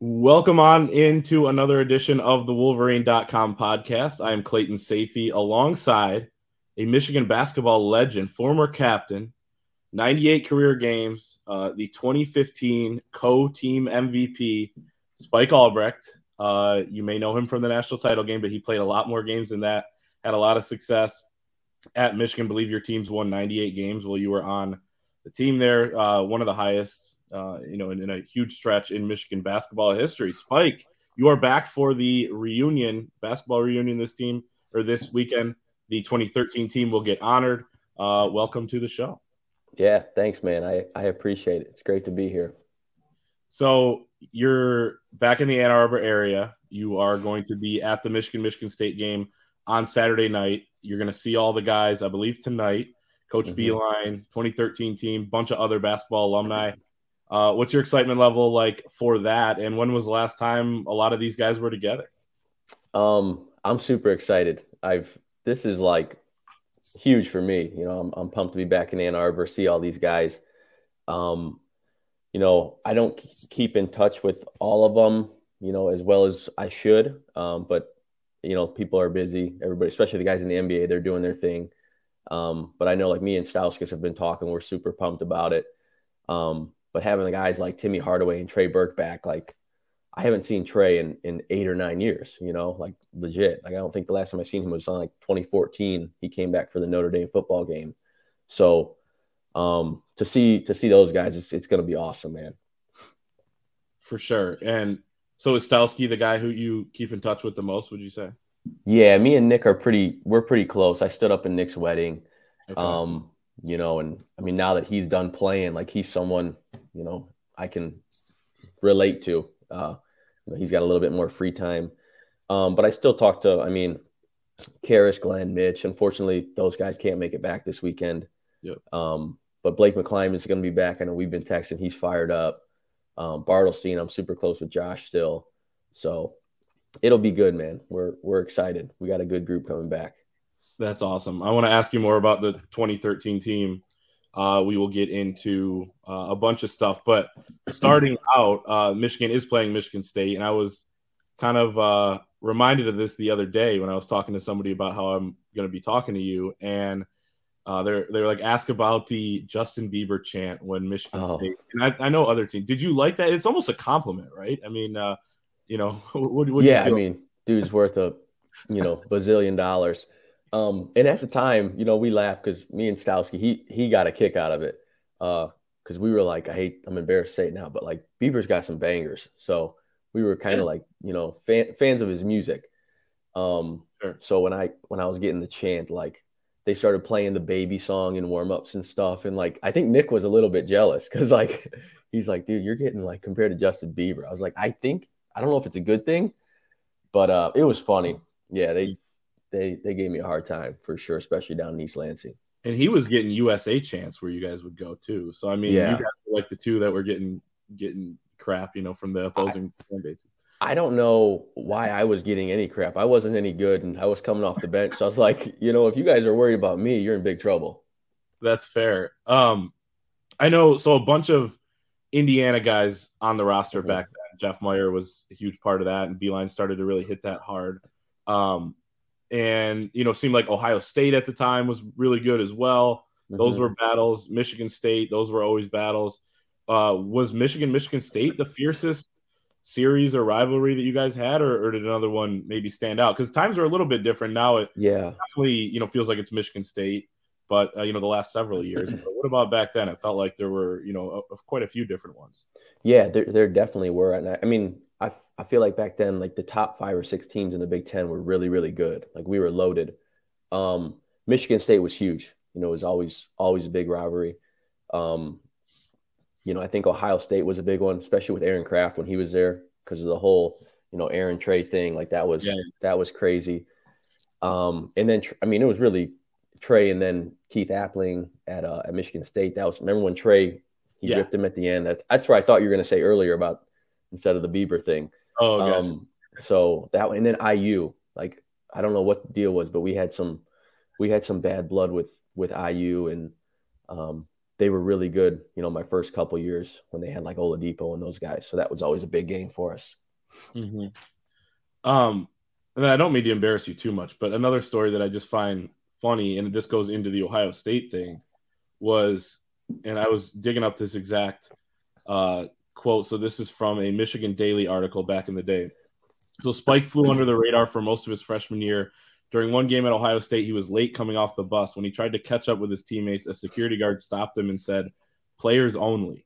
Welcome on into another edition of the Wolverine.com podcast. I am Clayton Sayfie, alongside a Michigan basketball legend, former captain, 98 career games, the 2015 co-team MVP, Spike Albrecht. You may know him from the national title game, but he played a lot more games than that, had a lot of success at Michigan. Believe your team's won 98 games while you were on the team there, one of the highest in a huge stretch in Michigan basketball history. Spike, you are back for the reunion, basketball reunion this weekend. The 2013 team will get honored. Welcome to the show. Yeah, thanks, man. I appreciate it. It's great to be here. So you're back in the Ann Arbor area. You are going to be at the Michigan-Michigan State game on Saturday night. You're going to see all the guys, I believe, tonight. Coach Beilein, 2013 team, bunch of other basketball alumni. What's your excitement level like for that? And when was the last time a lot of these guys were together? I'm super excited. This is like huge for me. I'm pumped to be back in Ann Arbor, see all these guys. I don't keep in touch with all of them, as well as I should. But people are busy. Everybody, especially the guys in the NBA, they're doing their thing. But I know like me and Stauskas have been talking. We're super pumped about it. But having the guys like Timmy Hardaway and Trey Burke back, like I haven't seen Trey in 8 or 9 years, like legit. Like I don't think the last time I seen him was on like 2014. He came back for the Notre Dame football game. So to see those guys, it's going to be awesome, man. For sure. And so is Stauskas the guy who you keep in touch with the most, would you say? Yeah, me and Nick we're pretty close. I stood up in Nick's wedding. Okay. And I mean, now that he's done playing, like he's someone, I can relate to, he's got a little bit more free time. But I still talk to, Karis, Glenn, Mitch. Unfortunately, those guys can't make it back this weekend. Yep. But Blake McLimans is going to be back. I know we've been texting. He's fired up. Bartlestein, I'm super close with Josh still. So it'll be good, man. We're excited. We got a good group coming back. That's awesome. I want to ask you more about the 2013 team. We will get into a bunch of stuff, but starting out, Michigan is playing Michigan State, and I was kind of reminded of this the other day when I was talking to somebody about how I'm going to be talking to you, and they're like, ask about the Justin Bieber chant when Michigan State. And I know other teams. Did you like that? It's almost a compliment, right? What yeah, you feel? Dude's worth a bazillion dollars. And at the time, we laughed because me and Stauskas, he got a kick out of it. Because we were like, I'm embarrassed to say it now, but like Bieber's got some bangers. So we were kind of like, fans of his music. Sure. So when I was getting the chant, like they started playing the baby song in warmups and stuff. And like, I think Nick was a little bit jealous because like, he's like, dude, you're getting like compared to Justin Bieber. I was like, I don't know if it's a good thing, but it was funny. Yeah. They gave me a hard time for sure, especially down in East Lansing. And he was getting USA chants where you guys would go too. So You guys were like the two that were getting crap, from the opposing fan bases. I don't know why I was getting any crap. I wasn't any good, and I was coming off the bench. So I was like, if you guys are worried about me, you're in big trouble. That's fair. I know. So a bunch of Indiana guys on the roster back then. Jeff Meyer was a huge part of that, and Beilein started to really hit that hard. And, seemed like Ohio State at the time was really good as well. Those were battles. Michigan State, those were always battles. Was Michigan State the fiercest series or rivalry that you guys had, or did another one maybe stand out? Because times are a little bit different now. It definitely, feels like it's Michigan State, but, the last several years. But what about back then? It felt like there were, quite a few different ones. Yeah, there definitely were. And I feel like back then, like the top 5 or 6 teams in the Big Ten were really, really good. Like we were loaded. Michigan State was huge. It was always a big rivalry. I think Ohio State was a big one, especially with Aaron Kraft when he was there. because of the whole, you know, Aaron Trey thing. Like that was that was crazy. And then I mean, it was really Trey and then Keith Appling at Michigan State. That was, remember when Trey ripped him at the end? That's what I thought you were going to say earlier about instead of the Bieber thing. Oh, gosh. So that one, and then IU. Like I don't know what the deal was, but we had some bad blood with IU, and they were really good, you know, my first couple years when they had like Oladipo and those guys. So that was always a big game for us. Mm-hmm. And I don't mean to embarrass you too much, but another story that I just find funny, and this goes into the Ohio State thing, was, and I was digging up this exact quote. So this is from a Michigan Daily article back in the day. So Spike flew under the radar for most of his freshman year. During one game at Ohio State, he was late coming off the bus. When he tried to catch up with his teammates, a security guard stopped him and said, "Players only."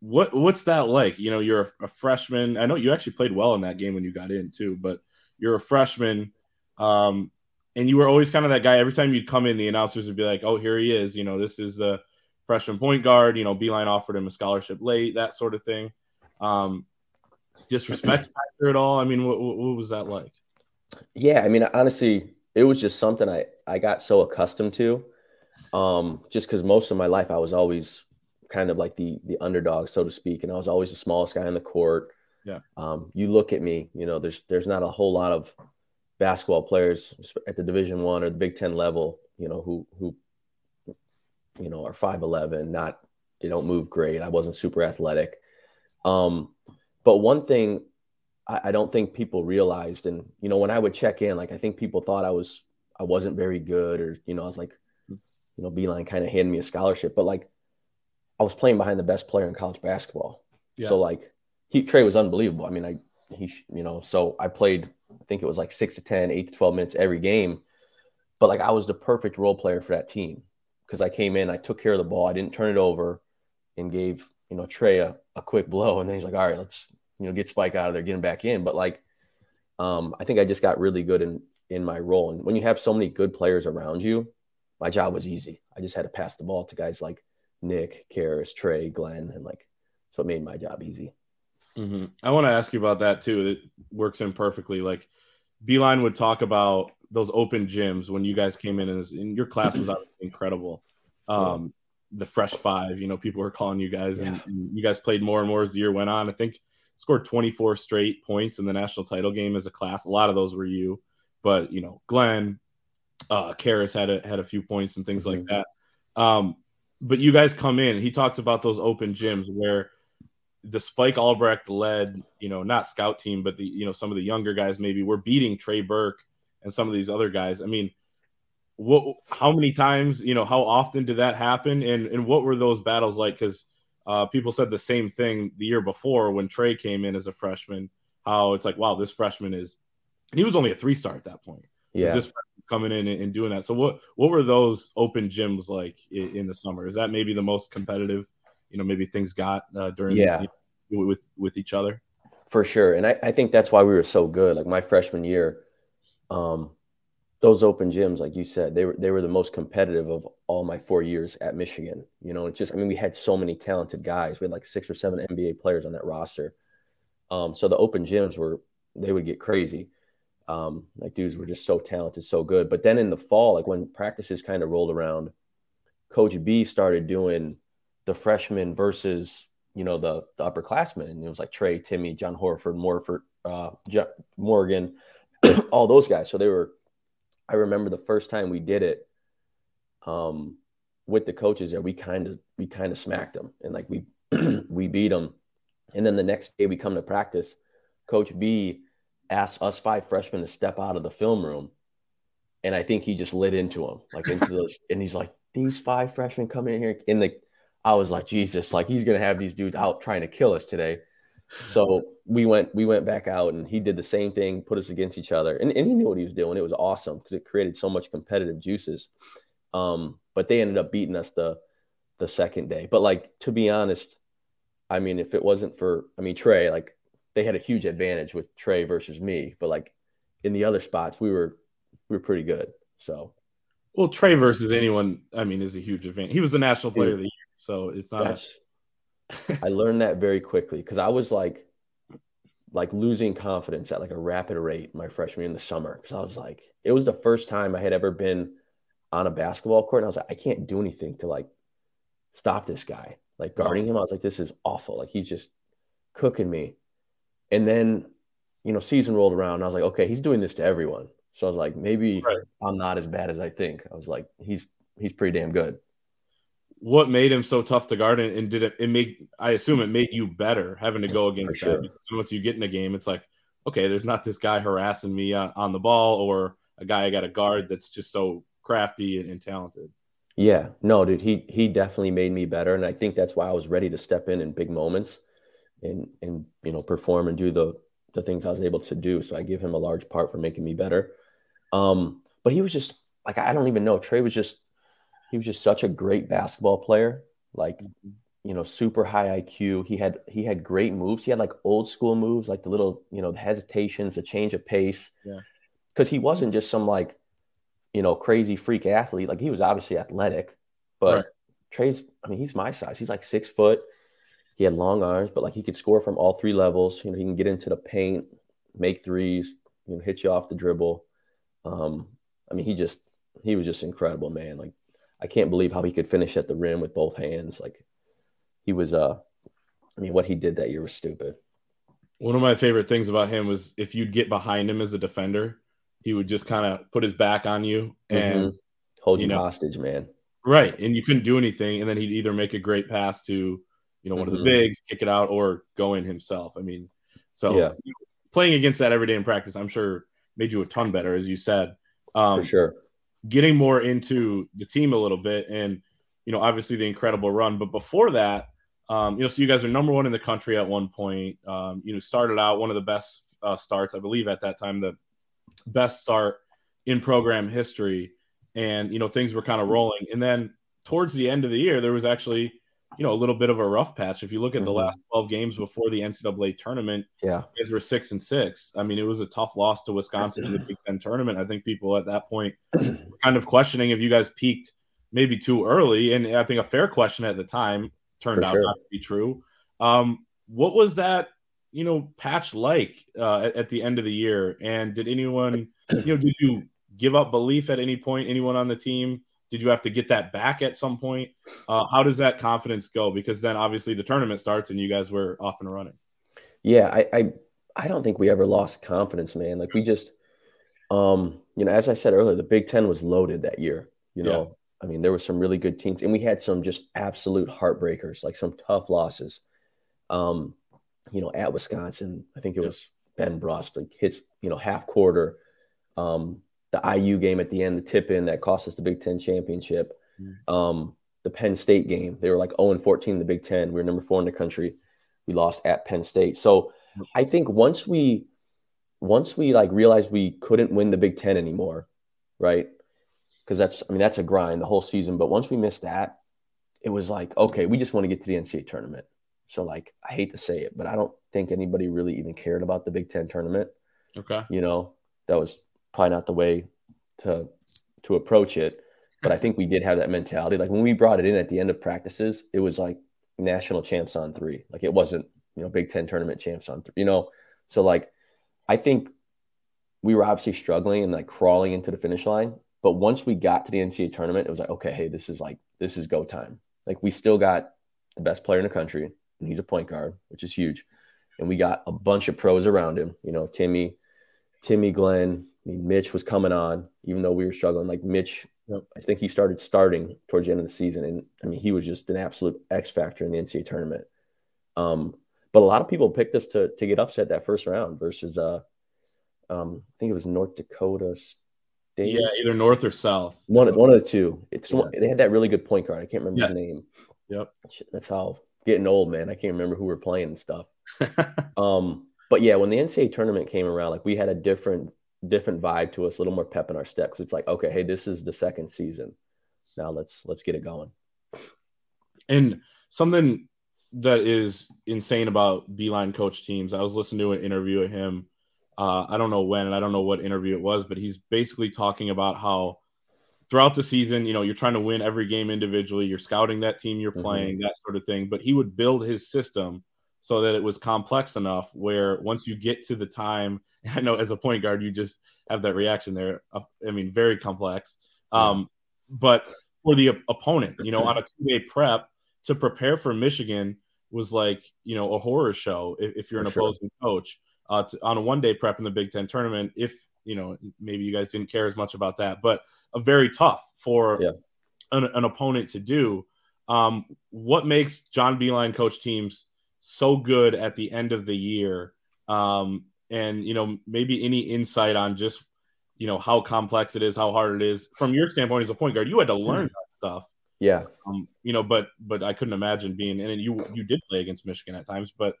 What's that like? You know, you're a freshman. I know you actually played well in that game when you got in too, but you're a freshman, and you were always kind of that guy. Every time you'd come in, the announcers would be like, "Oh, here he is. You know, this is the freshman point guard. You know, Beilein offered him a scholarship late," that sort of thing. Disrespect factor at all? I mean, what was that like? Yeah, I mean, honestly, it was just something I got so accustomed to, just because most of my life I was always kind of like the underdog, so to speak, and I was always the smallest guy on the court. Yeah. You look at me, you know, there's not a whole lot of basketball players at the Division I or the Big Ten level, you know, who you know, are 5'11", they don't move great. I wasn't super athletic. But one thing I don't think people realized, and, you know, when I would check in, like, I think people thought I wasn't very good, or, you know, I was like, you know, Beilein kind of handed me a scholarship, but like I was playing behind the best player in college basketball. Yeah. So like Trey was unbelievable. I mean, so I played, I think it was like 6 to 10, 8 to 12 minutes every game, but like I was the perfect role player for that team. Cause I came in, I took care of the ball. I didn't turn it over, and gave, you know, Trey a quick blow. And then he's like, all right, let's, you know, get Spike out of there, get him back in. But like, I think I just got really good in my role. And when you have so many good players around you, my job was easy. I just had to pass the ball to guys like Nick, Karis, Trey, Glenn, and like, so it made my job easy. Mm-hmm. I want to ask you about that too. It works in perfectly. Like Beilein would talk about those open gyms when you guys came in, and your class was incredible. The Fresh Five, you know, people were calling you guys, and you guys played more and more as the year went on. I think scored 24 straight points in the national title game as a class. A lot of those were you, but, you know, Glenn, Karis had a few points and things mm-hmm. like that. But you guys come in, he talks about those open gyms where the Spike Albrecht led, you know, not scout team, but the, you know, some of the younger guys maybe were beating Trey Burke and some of these other guys. I mean, how many times, you know, how often did that happen? And what were those battles like? Cause people said the same thing the year before when Trey came in as a freshman, how it's like, wow, this freshman is, and he was only a 3-star at that point. Yeah. This freshman coming in and doing that. So what were those open gyms like in the summer? Is that maybe the most competitive, you know, maybe things got during with each other? For sure. And I think that's why we were so good. Like my freshman year, those open gyms, like you said, they were the most competitive of all my 4 years at Michigan. You know, it's just, I mean, we had so many talented guys. We had like 6 or 7 NBA players on that roster. So the open gyms they would get crazy. Like dudes were just so talented, so good. But then in the fall, like when practices kind of rolled around, Coach B started doing the freshmen versus, you know, the upperclassmen. And it was like Trey, Timmy, John Horford, Morgan, all those guys. So they were, I remember the first time we did it with the coaches there, we kind of smacked them, and like we beat them. And then the next day we come to practice, Coach B asked us 5 freshmen to step out of the film room. And I think he just lit into them, like into those. And he's like, these 5 freshmen coming in here. And like, I was like, Jesus, like he's going to have these dudes out trying to kill us today. So we went back out, and he did the same thing, put us against each other. And he knew what he was doing. It was awesome because it created so much competitive juices. But they ended up beating us the second day. But, like, to be honest, I mean, if it wasn't for – I mean, Trey, like, they had a huge advantage with Trey versus me. But, like, in the other spots, we were pretty good. So, well, Trey versus anyone, I mean, is a huge advantage. He was the national player of the year, so it's not – I learned that very quickly because I was like, like losing confidence at like a rapid rate my freshman year in the summer. Cause I was like, it was the first time I had ever been on a basketball court. And I was like, I can't do anything to like stop this guy, like guarding him. I was like, this is awful. Like he's just cooking me. And then, you know, season rolled around and I was like, okay, he's doing this to everyone. So I was like, maybe I'm not as bad as I think. I was like, he's pretty damn good. What made him so tough to guard, and did it make, I assume it made you better having to go against that? Because once you get in a game, it's like, okay, there's not this guy harassing me on the ball, or a guy I got to guard that's just so crafty and talented. Yeah, no, dude, he definitely made me better. And I think that's why I was ready to step in big moments and you know, perform and do the things I was able to do. So I give him a large part for making me better. But he was just like, I don't even know. Trey was just, he was just such a great basketball player, like, you know, super high IQ. He had great moves. He had like old school moves, like the little, you know, the hesitations, the change of pace. Yeah. Because he wasn't just some like, you know, crazy freak athlete. Like he was obviously athletic, but Trey's, I mean, he's my size. He's like 6 foot. He had long arms, but like he could score from all three levels. You know, he can get into the paint, make threes, you know, hit you off the dribble. I mean, he was just incredible, man. Like, I can't believe how he could finish at the rim with both hands. Like he was, I mean, what he did that year was stupid. One of my favorite things about him was if you'd get behind him as a defender, he would just kind of put his back on you and hold you hostage, man. Right. And you couldn't do anything. And then he'd either make a great pass to, you know, one of the bigs, kick it out, or go in himself. I mean, so you know, playing against that every day in practice, I'm sure made you a ton better, as you said. For sure. Getting more into the team a little bit and, you know, obviously the incredible run. But before that, you know, so you guys are number one in the country at one point, you know, started out one of the best starts, I believe at that time, the best start in program history. And, you know, things were kind of rolling. And then towards the end of the year, there was actually, you know, a little bit of a rough patch. If you look at the last 12 games before the NCAA tournament, guys were 6-6. I mean, it was a tough loss to Wisconsin in the Big Ten tournament. I think people at that point were kind of questioning if you guys peaked maybe too early. And I think a fair question at the time turned out not to be true. What was that, you know, patch like at the end of the year? And did anyone, you know, did you give up belief at any point, anyone on the team? Did you have to get that back at some point? How does that confidence go? Because then obviously the tournament starts and you guys were off and running. Yeah, I don't think we ever lost confidence, man. Like we just, you know, as I said earlier, the Big Ten was loaded that year. You know, I mean, there were some really good teams and we had some just absolute heartbreakers, like some tough losses. You know, at Wisconsin, I think it was Ben Brust, like hits, you know, half quarter. The IU game at the end, the tip-in that cost us the Big Ten championship. The Penn State game, they were like 0-14 in the Big Ten. We were number 4 in the country. We lost at Penn State. So I think once we like realized we couldn't win the Big Ten anymore, right? Because that's, I mean, that's a grind the whole season. But once we missed that, it was like, okay, we just want to get to the NCAA tournament. So like, I hate to say it, but I don't think anybody really even cared about the Big Ten tournament. Okay. You know, that was probably not the way to approach it, but I think we did have that mentality. Like when we brought it in at the end of practices, it was like national champs on 3. Like it wasn't, you know, Big Ten tournament champs on 3, you know? So like, I think we were obviously struggling and like crawling into the finish line. But once we got to the NCAA tournament, it was like, okay, hey, this is go time. Like we still got the best player in the country and he's a point guard, which is huge. And we got a bunch of pros around him, you know, Timmy, Glenn, I mean, Mitch was coming on, even though we were struggling. Like Mitch, I think he started starting towards the end of the season. And I mean, he was just an absolute X factor in the NCAA tournament. But a lot of people picked us to get upset that first round versus, I think it was North Dakota State. Yeah, either North or South. One of the two. They had that really good point guard. I can't remember his name. Yep. That's how getting old, man. I can't remember who we're playing and stuff. But yeah, when the NCAA tournament came around, like we had a different vibe to us, a little more pep in our step. Cause it's like, okay, hey, this is the second season. Now let's get it going. And something that is insane about Beilein coach teams. I was listening to an interview of him. I don't know when, and I don't know what interview it was, but he's basically talking about how throughout the season, you know, you're trying to win every game individually, you're scouting that team you're playing, that sort of thing. But he would build his system so that it was complex enough where once you get to the time, I know as a point guard, you just have that reaction there. I mean, very complex. But for the opponent, you know, on a two-day prep to prepare for Michigan was like, you know, a horror show if you're an opposing coach. On a one-day prep in the Big Ten tournament, if, you know, maybe you guys didn't care as much about that, but a very tough for an opponent to do. What makes John Beilein coach teams so good at the end of the year? And, you know, maybe any insight on just, you know, how complex it is, how hard it is from your standpoint as a point guard. You had to learn that stuff. Yeah. You know, but I couldn't imagine being in it. You did play against Michigan at times, but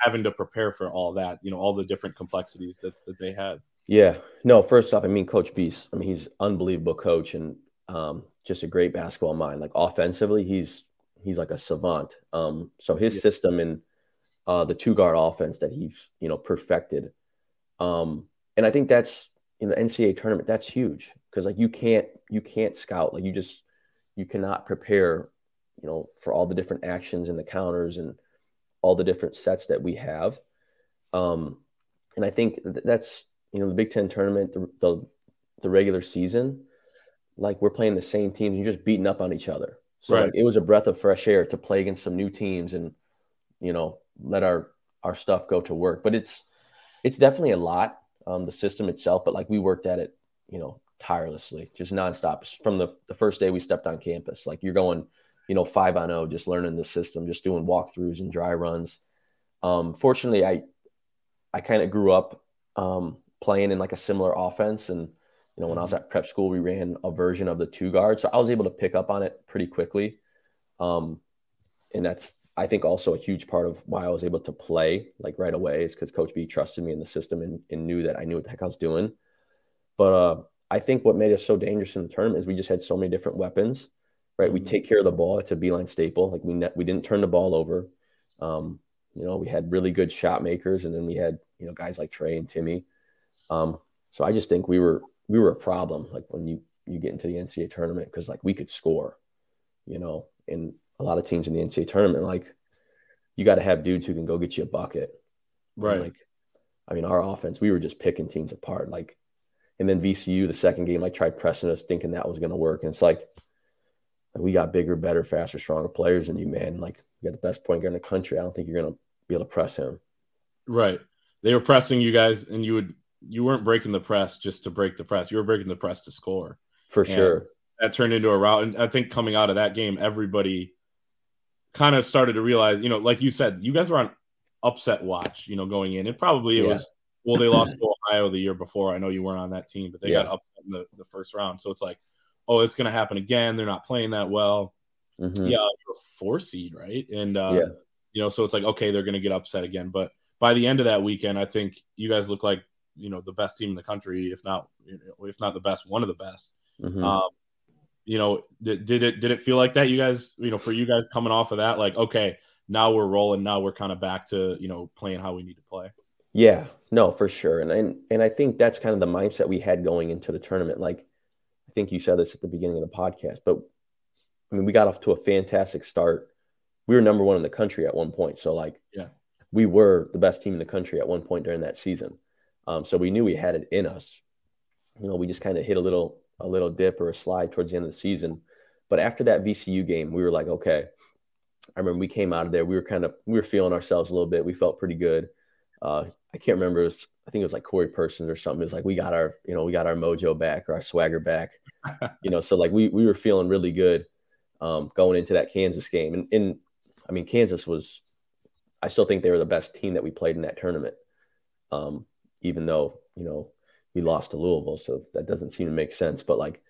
having to prepare for all that, you know, all the different complexities that they had. Yeah. No, first off, I mean, Coach Beast, I mean, he's an unbelievable coach and just a great basketball mind. Like offensively, he's like a savant. So his system and the two-guard offense that he's, you know, perfected. And I think that's in the NCAA tournament, that's huge because like you can't scout. Like you cannot prepare, you know, for all the different actions and the counters and all the different sets that we have. And I think that's, you know, the Big Ten tournament, the regular season, like we're playing the same teams and you're just beating up on each other. So like, it was a breath of fresh air to play against some new teams and, you know, let our stuff go to work. But it's definitely a lot, the system itself, but like we worked at it, you know, tirelessly, just nonstop from the first day we stepped on campus. Like you're going, you know, 5-on-0, just learning the system, just doing walkthroughs and dry runs. Fortunately, I kind of grew up playing in like a similar offense. And, you know, when I was at prep school, we ran a version of the two guard. So I was able to pick up on it pretty quickly. And that's, I think, also a huge part of why I was able to play like right away is because Coach B trusted me in the system and knew that I knew what the heck I was doing. But I think what made us so dangerous in the tournament is we just had so many different weapons. Right, we take care of the ball. It's a Beilein staple. Like we didn't turn the ball over. You know, we had really good shot makers, and then we had, you know, guys like Trey and Timmy. So I just think we were a problem. Like when you get into the NCAA tournament, because like we could score, you know, and a lot of teams in the NCAA tournament, like you got to have dudes who can go get you a bucket. Right. And like, I mean, our offense, we were just picking teams apart. Like, and then VCU, the second game, like tried pressing us, thinking that was going to work, and it's like. We got bigger, better, faster, stronger players than you, man. Like, you got the best point guard in the country. I don't think you're going to be able to press him. Right. They were pressing you guys, and you weren't breaking the press just to break the press. You were breaking the press to score. For sure. That turned into a rout. And I think coming out of that game, everybody kind of started to realize, you know, like you said, you guys were on upset watch, you know, going in. And probably it was, well, they lost to Ohio the year before. I know you weren't on that team, but they got upset in the first round. So it's like, oh, it's going to happen again. They're not playing that well. Yeah, you're a 4 seed, right? And, you know, so it's like, okay, they're going to get upset again. But by the end of that weekend, I think you guys look like, you know, the best team in the country, if not the best, one of the best. You know, did it feel like that? You guys, you know, for you guys coming off of that, like, okay, now we're rolling. Now we're kind of back to, you know, playing how we need to play. Yeah, no, for sure. And I think that's kind of the mindset we had going into the tournament. Like, I think you said this at the beginning of the podcast, but I mean, we got off to a fantastic start. We were number one in the country at one point. So like, we were the best team in the country at one point during that season. So we knew we had it in us, you know, we just kind of hit a little dip or a slide towards the end of the season. But after that VCU game, we were like, okay, I remember we came out of there. We were feeling ourselves a little bit. We felt pretty good. I can't remember. I think it was like Corey Persons or something. It's like, we got our mojo back or our swagger back, you know? So like we were feeling really good going into that Kansas game. And I mean, Kansas was, I still think they were the best team that we played in that tournament. Even though, you know, we lost to Louisville. So that doesn't seem to make sense, but like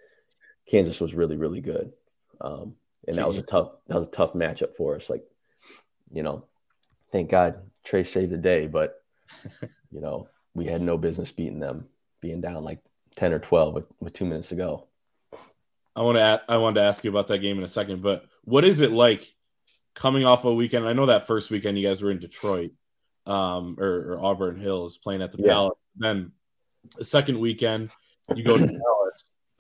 Kansas was really, really good. And that was a tough matchup for us. Like, you know, thank God Trey saved the day, but you know, we had no business beating them, being down like 10 or 12 with 2 minutes to go. I wanted to ask you about that game in a second, but what is it like coming off a weekend? I know that first weekend you guys were in Detroit or Auburn Hills playing at the Palace. Then the second weekend you go to the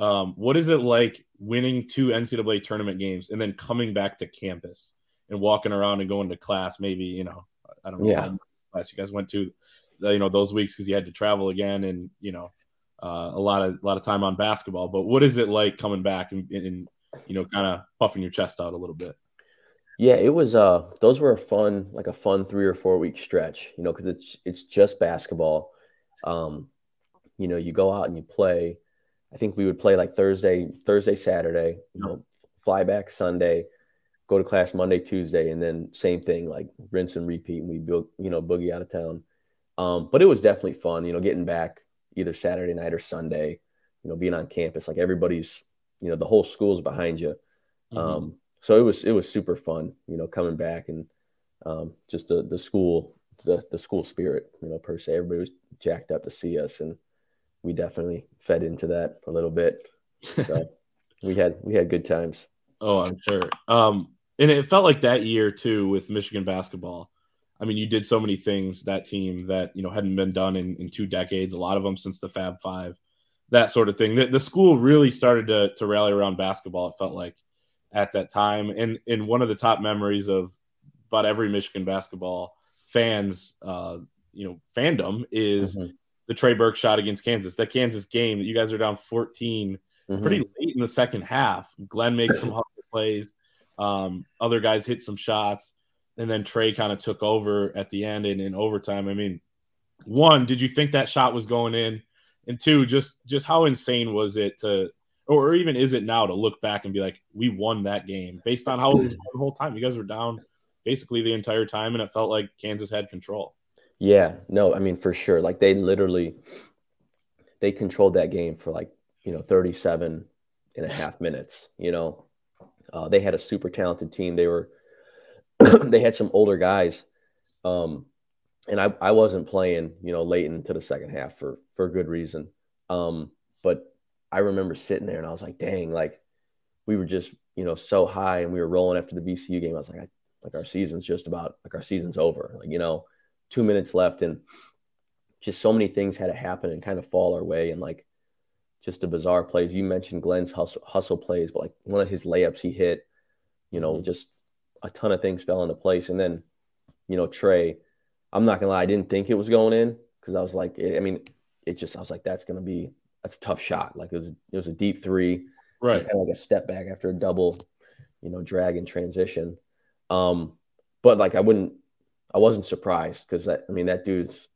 Palace. What is it like winning 2 NCAA tournament games and then coming back to campus and walking around and going to class maybe, you know, I don't know how class you guys went to, you know, those weeks, because you had to travel again and, you know, a lot of time on basketball. But what is it like coming back and you know, kind of puffing your chest out a little bit? Yeah, it was those were a fun 3 or 4 week stretch, you know, because it's just basketball. You know, you go out and you play. I think we would play like Thursday, Saturday, you know, fly back Sunday, go to class Monday, Tuesday, and then same thing, like rinse and repeat. And we'd, you know, boogie out of town. But it was definitely fun, you know, getting back either Saturday night or Sunday, you know, being on campus, like everybody's, you know, the whole school's behind you. Mm-hmm. So it was super fun, you know, coming back and just the school spirit, you know, per se. Everybody was jacked up to see us, and we definitely fed into that a little bit. So we had good times. Oh, I'm sure. And it felt like that year too with Michigan basketball. I mean, you did so many things, that team, that, you know, hadn't been done in 2 decades, a lot of them since the Fab Five, that sort of thing. The school really started to rally around basketball, it felt like, at that time. And one of the top memories of about every Michigan basketball fan's, you know, fandom is mm-hmm. the Trey Burke shot against Kansas, that Kansas game that you guys are down 14 mm-hmm. pretty late in the second half. Glenn makes some hard plays. Other guys hit some shots, and then Trey kind of took over at the end and in overtime. I mean, one, did you think that shot was going in? And two, just how insane was it to, or even is it now, to look back and be like, we won that game based on how it was the whole time? You guys were down basically the entire time, and it felt like Kansas had control. Yeah, no, I mean, for sure. Like, they literally, they controlled that game for like, you know, 37 and a half minutes, you know. They had a super talented team. They had some older guys. And I wasn't playing, you know, late into the second half for good reason. But I remember sitting there and I was like, dang, like we were just, you know, so high, and we were rolling after the VCU game. I was like, our season's over, like, you know, 2 minutes left, and just so many things had to happen and kind of fall our way. And like, just the bizarre plays. You mentioned Glenn's hustle plays, but like one of his layups he hit, you know, just a ton of things fell into place. And then, you know, Trey, I'm not gonna lie, I didn't think it was going in, because I was like, I was like, that's a tough shot. Like it was a deep three, right? Kind of like a step back after a double, you know, drag and transition. But like I wasn't surprised, because that dude's,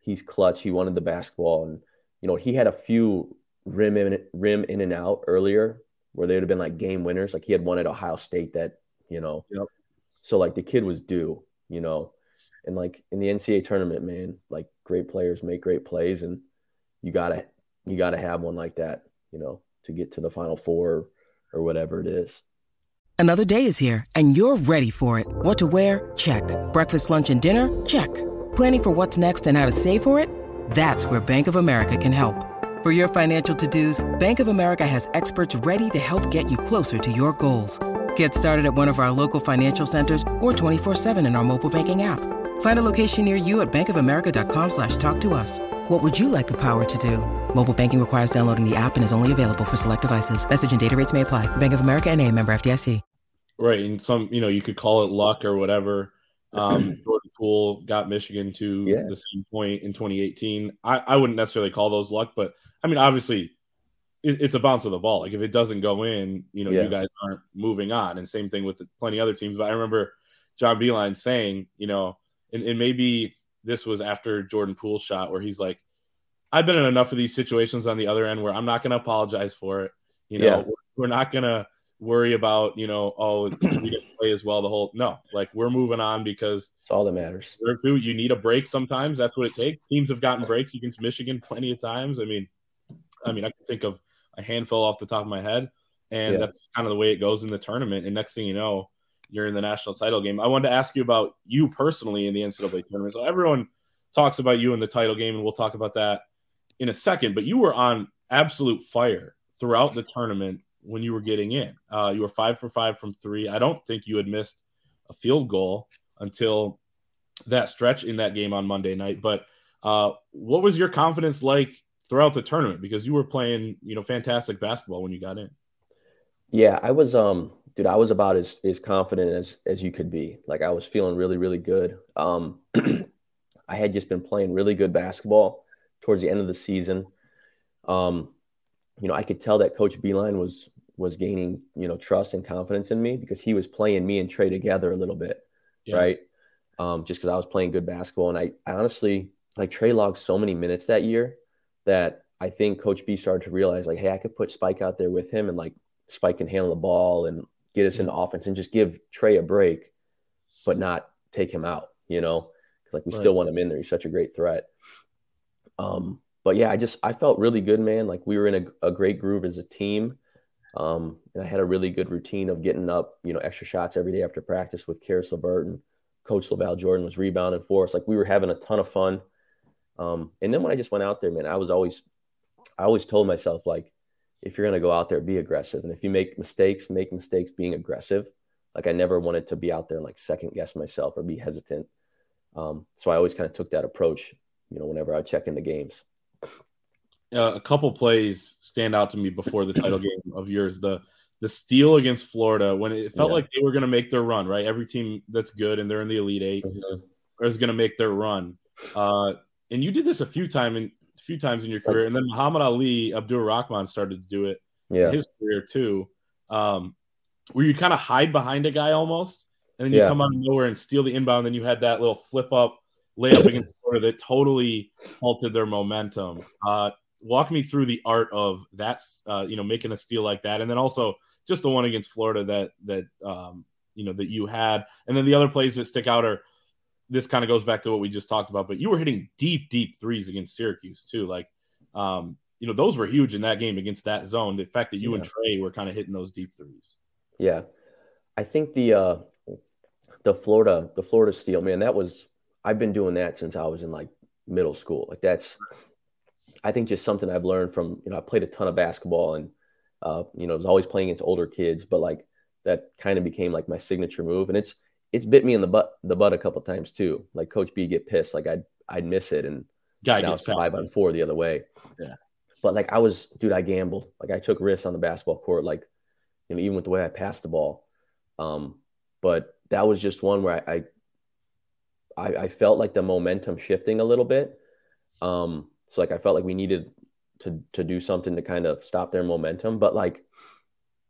he's clutch. He wanted the basketball, and you know, he had a few rim in and out earlier where they would have been like game winners. Like he had one at Ohio State that, you know, so like the kid was due, you know. And like in the NCAA tournament, man, like great players make great plays, and you gotta have one like that, you know, to get to the Final Four or whatever it is. Another day is here, and you're ready for it. What to wear? Check. Breakfast, lunch, and dinner? Check. Planning for what's next and how to save for it? That's where Bank of America can help. For your financial to-dos, Bank of America has experts ready to help get you closer to your goals. Get started at one of our local financial centers or 24/7 in our mobile banking app. Find a location near you at bankofamerica.com/talktous. What would you like the power to do? Mobile banking requires downloading the app and is only available for select devices. Message and data rates may apply. Bank of America NA, member FDIC. Right, and some, you know, you could call it luck or whatever. Jordan Poole got Michigan to the same point in 2018. I wouldn't necessarily call those luck, but I mean, obviously, it's a bounce of the ball. Like if it doesn't go in, you know, you guys aren't moving on. And same thing with plenty of other teams. But I remember John Beilein saying, you know, and maybe this was after Jordan Poole's shot, where he's like, I've been in enough of these situations on the other end where I'm not going to apologize for it. You know, we're not going to worry about, you know, we didn't play as well the whole – no, like we're moving on, because – it's all that matters. You need a break sometimes. That's what it takes. Teams have gotten breaks against Michigan plenty of times. I mean, I can think of a handful off the top of my head, and that's kind of the way it goes in the tournament. And next thing you know, you're in the national title game. I wanted to ask you about you personally in the NCAA tournament. So everyone talks about you in the title game, and we'll talk about that in a second. But you were on absolute fire throughout the tournament when you were getting in. You were 5 for 5 from three. I don't think you had missed a field goal until that stretch in that game on Monday night. But what was your confidence like throughout the tournament, because you were playing, you know, fantastic basketball when you got in? Yeah, I was dude, I was about as confident as you could be. Like, I was feeling really, really good. I had just been playing really good basketball towards the end of the season. I could tell that Coach Beilein was gaining, trust and confidence in me, because he was playing me and Trey together a little bit, right? Just because I was playing good basketball. And I honestly, like, Trey logged so many minutes that year that I think Coach B started to realize, like, hey, I could put Spike out there with him, and, like, Spike can handle the ball and get us into offense and just give Trey a break, but not take him out, because, like, we still want him in there. He's such a great threat. But, yeah, I felt really good, man. Like, we were in a great groove as a team. And I had a really good routine of getting up, extra shots every day after practice with Karis LeVert, and Coach LaValle Jordan was rebounding for us. Like, we were having a ton of fun. And then when I just went out there, man, I always told myself, like, if you're going to go out there, be aggressive. And if you make mistakes being aggressive. Like, I never wanted to be out there and, like, second guess myself or be hesitant. So I always kind of took that approach, whenever I check into games. A couple plays stand out to me before the title game of yours. The steal against Florida, when it felt like they were going to make their run, right? Every team that's good and they're in the Elite Eight is going to make their run. And you did this a few times in your career, and then Muhammad-Ali Abdur-Rahkman started to do it in his career too, where you kind of hide behind a guy almost, and then you come out of nowhere and steal the inbound, and then you had that little flip-up layup against Florida that totally halted their momentum. Walk me through the art of that, making a steal like that, and then also just the one against Florida that you had, and then the other plays that stick out are. This kind of goes back to what we just talked about, but you were hitting deep threes against Syracuse too. Like, those were huge in that game against that zone. The fact that you and Trey were kind of hitting those deep threes. Yeah. I think the Florida steal, man, I've been doing that since I was in, like, middle school. Like, that's, I think, just something I've learned from, I played a ton of basketball and, I was always playing against older kids, but, like, that kind of became, like, my signature move. And it's bit me in the butt a couple of times too. Like, Coach B get pissed. Like, I'd miss it, and guy now gets it's 5-on-4 the other way. Yeah. But, like, I gambled. Like, I took risks on the basketball court. Like, even with the way I passed the ball. But that was just one where I felt like the momentum shifting a little bit. So, like, I felt like we needed to do something to kind of stop their momentum. But, like,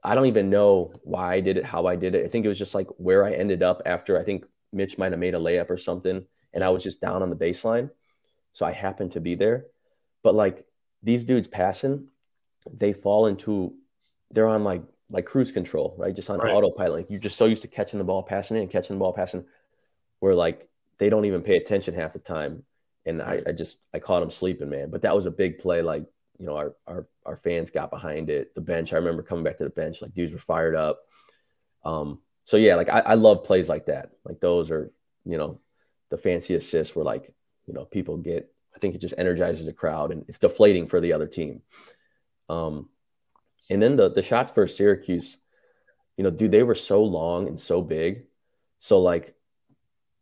I don't even know why I did it, how I did it. I think it was just, like, where I ended up after. I think Mitch might have made a layup or something, and I was just down on the baseline. So I happened to be there. But, like, these dudes passing, they fall into – they're on, like cruise control, right, just on autopilot. Like, you're just so used to catching the ball, passing in, catching the ball, passing, where, like, they don't even pay attention half the time. And I caught them sleeping, man. But that was a big play, like, our fans got behind it. The bench, I remember coming back to the bench, like, dudes were fired up. So, yeah, like, I love plays like that. Like, those are, the fancy assists where, like, people get – I think it just energizes the crowd, and it's deflating for the other team. And then the shots for Syracuse, dude, they were so long and so big. So, like,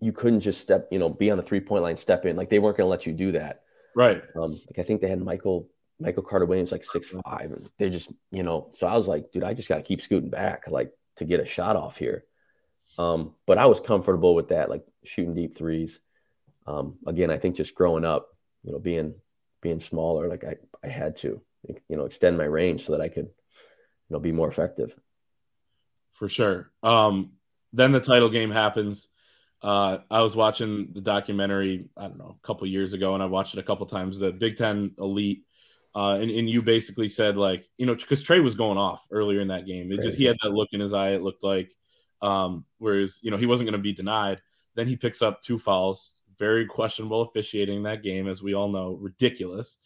you couldn't just step – be on the three-point line, step in. Like, they weren't going to let you do that. Right. I think they had Michael Carter Williams, like, 6'5", and they're just, so I was like, dude, I just got to keep scooting back, like, to get a shot off here. But I was comfortable with that, like, shooting deep threes. Again, I think just growing up, being smaller, like, I had to, extend my range so that I could, be more effective. For sure. Then the title game happens. I was watching the documentary, I don't know, a couple years ago, and I watched it a couple times, the Big Ten Elite. And you basically said, like, because Trey was going off earlier in that game. He had that look in his eye, it looked like, whereas, he wasn't going to be denied. Then he picks up 2 fouls, very questionable officiating that game, as we all know, ridiculous.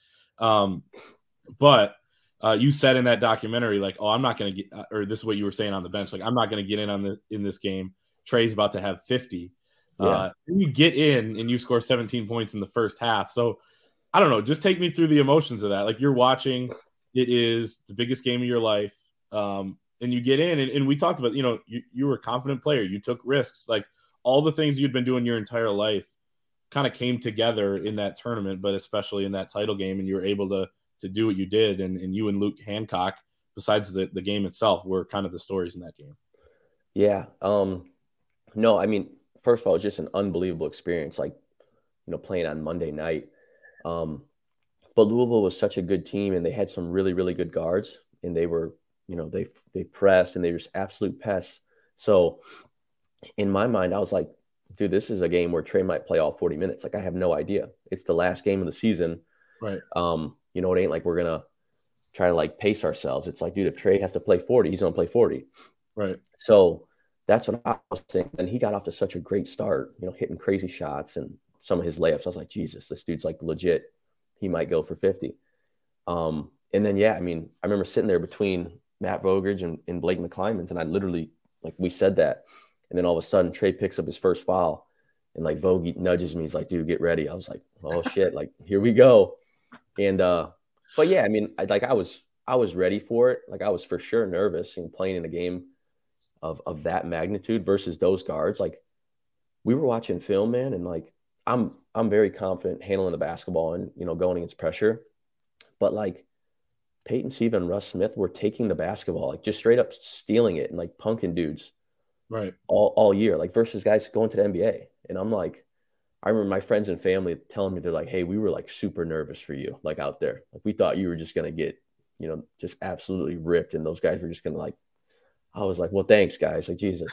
But you said in that documentary, like, oh, I'm not going to get – or this is what you were saying on the bench, like, I'm not going to get in this game. Trey's about to have 50. Yeah. And you get in and you score 17 points in the first half. So, I don't know. Just take me through the emotions of that. Like, you're watching, it is the biggest game of your life. And you get in, and we talked about, you were a confident player. You took risks. Like, all the things you'd been doing your entire life kind of came together in that tournament, but especially in that title game. And you were able to do what you did. And you and Luke Hancock, besides the game itself, were kind of the stories in that game. Yeah. No, I mean, first of all, it's just an unbelievable experience, like, you know, playing on Monday night. But Louisville was such a good team, and they had some really, really good guards, and they were, you know, they pressed, and they were just absolute pests. So in my mind, I was like, dude, this is a game where Trey might play all 40 minutes. Like, I have no idea. It's the last game of the season. Right. You know, it ain't like we're going to try to, like, pace ourselves. It's like, dude, if Trey has to play 40, he's going to play 40. Right. So that's what I was thinking. And he got off to such a great start, you know, hitting crazy shots and some of his layups. I was like, Jesus, this dude's, like, legit. He might go for 50. And then, yeah, I mean, I remember sitting there between Matt Vogridge and Blake McLimans, and I literally, like, we said that. And then all of a sudden, Trey picks up his first foul, and, like, Vogie nudges me. He's like, dude, get ready. I was like, oh, shit, like, here we go. And but, yeah, I mean, I was ready for it. Like, I was for sure nervous, and playing in a game of that magnitude versus those guards. Like, we were watching film, man, and, like, I'm very confident handling the basketball and, you know, going against pressure. But, like, Peyton Siva and Russ Smith were taking the basketball, like, just straight up stealing it and, like, punking dudes. Right. All year, like, versus guys going to the NBA. And I'm like, I remember my friends and family telling me, they're like, hey, we were, like, super nervous for you, like, out there. Like, we thought you were just going to get, you know, just absolutely ripped. And those guys were just going to, like, I was like, well, thanks, guys. Like, Jesus.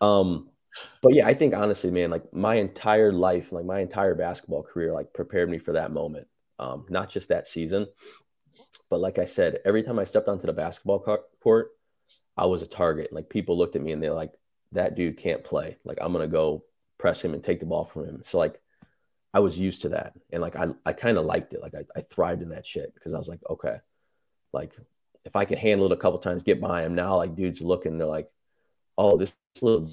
But yeah, I think honestly, man, like, my entire life, like, my entire basketball career, like, prepared me for that moment. Not just that season, but, like I said, every time I stepped onto the basketball court, I was a target. Like, people looked at me and they're like, that dude can't play. Like, I'm going to go press him and take the ball from him. So, like, I was used to that. And, like, I kind of liked it. Like, I thrived in that shit, because I was like, okay, like, if I can handle it a couple times, get by him now, like, dude's looking, they're like, oh, this little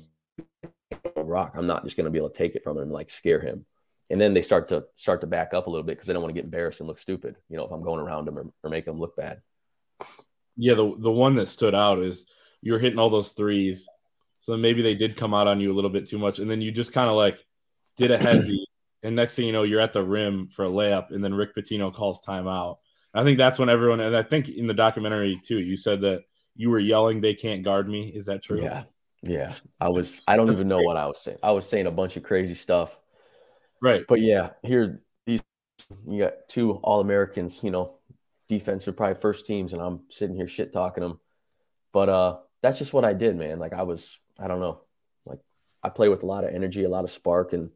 rock, I'm not just going to be able to take it from him and, like, scare him. And then they start to back up a little bit, because they don't want to get embarrassed and look stupid, you know, if I'm going around him or making him look bad. Yeah, the one that stood out is you were hitting all those threes, so maybe they did come out on you a little bit too much, and then you just kind of, like, did a hezzy, and next thing you know, you're at the rim for a layup, and then Rick Pitino calls timeout. I think that's when everyone – and I think in the documentary too, you said that you were yelling, they can't guard me. Is that true? Yeah. I don't even know what I was saying. I was saying a bunch of crazy stuff. Right. But, yeah, here you got two All-Americans, you know, defensive, probably first teams, and I'm sitting here shit talking them. But that's just what I did, man. Like, I don't know, like, I play with a lot of energy, a lot of spark, and,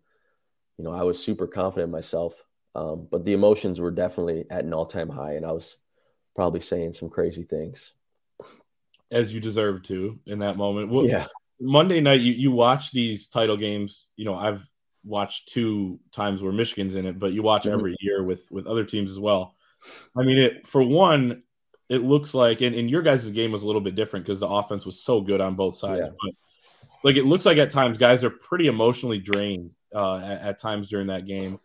you know, I was super confident in myself. But the emotions were definitely at an all-time high, and I was probably saying some crazy things, as you deserve to in that moment. Well, yeah. Monday night, you watch these title games. You know, I've watched two times where Michigan's in it, but you watch every year with other teams as well. I mean, for one, it looks like, and your guys' game was a little bit different because the offense was so good on both sides. Yeah. But, like, it looks like at times guys are pretty emotionally drained at times during that game.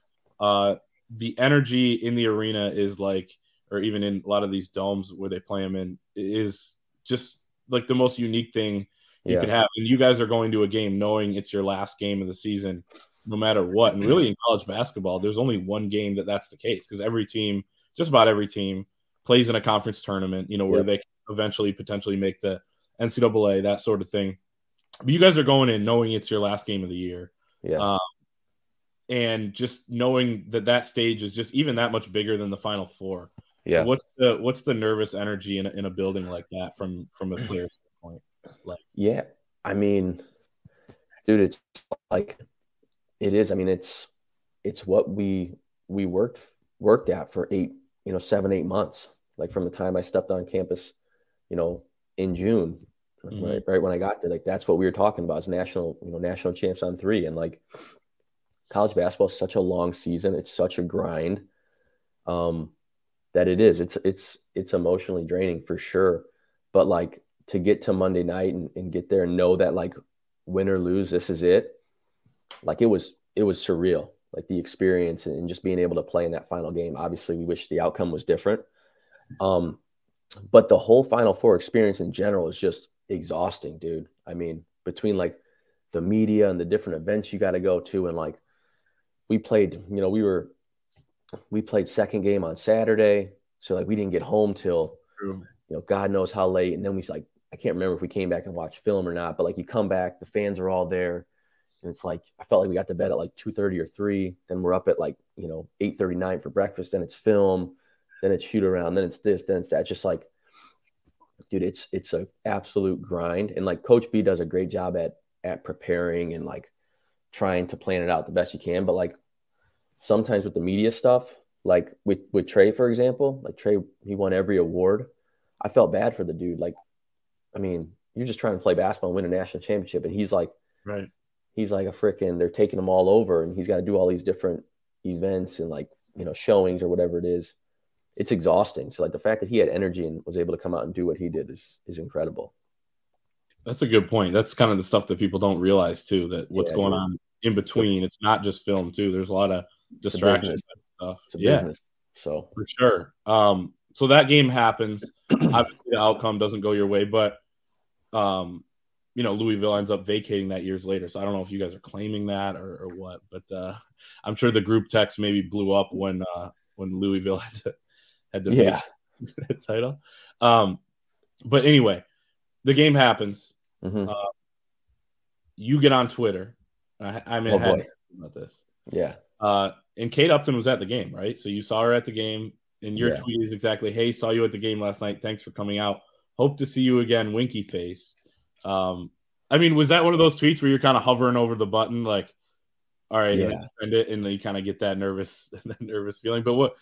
The energy in the arena is like, or even in a lot of these domes where they play them in, is just like the most unique thing you could have. And you guys are going to a game knowing it's your last game of the season, no matter what. And really in college basketball, there's only one game that's the case, because every team, just about every team, plays in a conference tournament, you know, where they can eventually potentially make the NCAA, that sort of thing. But you guys are going in knowing it's your last game of the year. Yeah. And just knowing that stage is just even that much bigger than the Final Four. Yeah. What's the nervous energy in a building like that from a player standpoint? Like, yeah. I mean, dude, it's like, it is. I mean, it's what we worked at for 7-8 months, like, from the time I stepped on campus, you know, in June, right when I got there, like, that's what we were talking about, is national champs on three. And, like, college basketball is such a long season. It's such a grind that it is. It's emotionally draining for sure. But, like, to get to Monday night and get there and know that, like, win or lose, this is it. Like, it was surreal. Like, the experience and just being able to play in that final game. Obviously, we wish the outcome was different. But the whole Final Four experience in general is just exhausting, dude. I mean, between, like, the media and the different events you got to go to, and, like, we played second game on Saturday. So, like, we didn't get home till, you know, God knows how late. And then we, like, I can't remember if we came back and watched film or not, but like you come back, the fans are all there. And it's like, I felt like we got to bed at like 2:30 or 3. Then we're up at like, 8:39 for breakfast. Then it's film. Then it's shoot around. Then it's this. Then it's that. Just like, dude, it's an absolute grind. And like Coach B does a great job at preparing and like trying to plan it out the best you can. But like sometimes with the media stuff, like with Trey, for example, like Trey, he won every award. I felt bad for the dude. Like, I mean, you're just trying to play basketball and win a national championship. And he's like, right. He's like a freaking, they're taking him all over and he's got to do all these different events and like, showings or whatever it is. It's exhausting. So like the fact that he had energy and was able to come out and do what he did is incredible. That's a good point. That's kind of the stuff that people don't realize too, that what's going on in between. It's not just film too. There's a lot of distractions. It's a business. So for sure. So that game happens. Obviously the outcome doesn't go your way, but Louisville ends up vacating that years later. So I don't know if you guys are claiming that or what, but I'm sure the group text maybe blew up when Louisville had to vacate that title. But anyway, the game happens. Mm-hmm. You get on Twitter. I had to ask about this. Yeah. And Kate Upton was at the game, right? So you saw her at the game, and your tweet is exactly, hey, saw you at the game last night. Thanks for coming out. Hope to see you again, winky face. I mean, was that one of those tweets where you're kind of hovering over the button, like, all right, and then send it, and then you kind of get that nervous feeling? But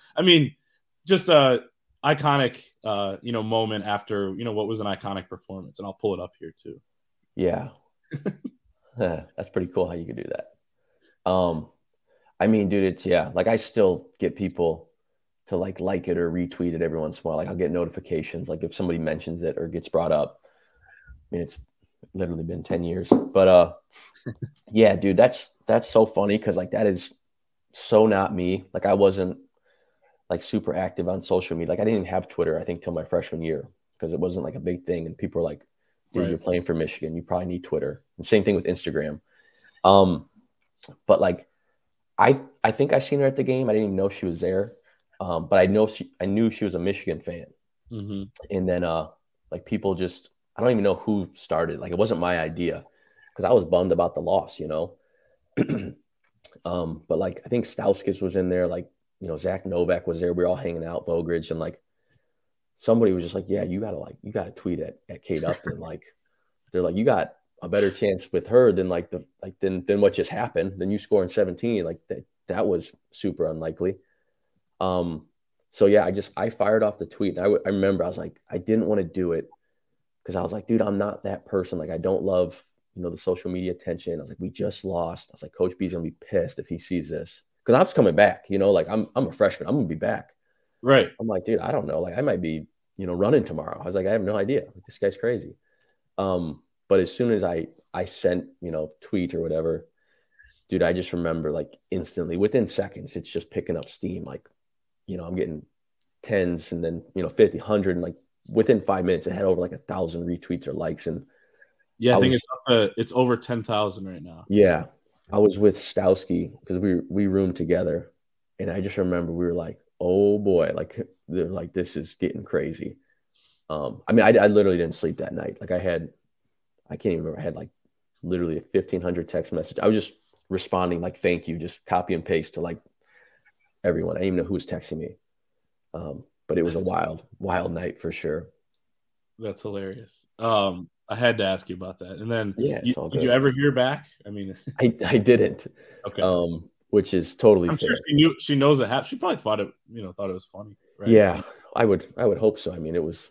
just a iconic, moment after, what was an iconic performance, and I'll pull it up here too. Yeah, that's pretty cool how you could do that. Dude, it's I still get people to like it or retweet it every once in a while. Like I'll get notifications, like if somebody mentions it or gets brought up. I mean, it's literally been 10 years, but dude, that's so funny. Cause like, that is so not me. Like I wasn't like super active on social media. Like I didn't have Twitter, I think till my freshman year, cause it wasn't like a big thing. And people were like, dude, You're playing for Michigan. You probably need Twitter. And same thing with Instagram. But like, I think I seen her at the game. I didn't even know she was there. But I knew she was a Michigan fan. Mm-hmm. And then people just, I don't even know who started. Like, it wasn't my idea because I was bummed about the loss, But, I think Stauskas was in there. Zach Novak was there. We were all hanging out, Vogridge. And, somebody was just like, yeah, you got to tweet at Kate Upton. They're like, you got a better chance with her than, than what just happened. Then you scoring 17. That was super unlikely. I fired off the tweet. And I remember I was like, I didn't want to do it. Cause I was like, dude, I'm not that person. Like, I don't love, the social media attention. I was like, we just lost. I was like, Coach B's gonna be pissed if he sees this. Cause I was coming back, I'm a freshman. I'm gonna be back. Right. I'm like, dude, I don't know. I might be, running tomorrow. I was like, I have no idea. This guy's crazy. But as soon as I sent, tweet or whatever, dude, I just remember instantly within seconds, it's just picking up steam. I'm getting tens and then, 50, 100 and within 5 minutes, it had over 1,000 retweets or likes, and I think it's over 10,000 right now. Yeah, I was with Stauskas because we roomed together, and I just remember we were like, "Oh boy!" They're like, "This is getting crazy." I literally didn't sleep that night. I can't even remember. I had literally a 1,500 text message. I was just responding "Thank you," just copy and paste to everyone. I didn't even know who was texting me. But it was a wild night for sure. That's hilarious. I had to ask you about that. And then did you ever hear back? I didn't. Okay. Which is totally fair. Sure she knows it happened. She probably thought it was funny. Right? Yeah, I would hope so. It was,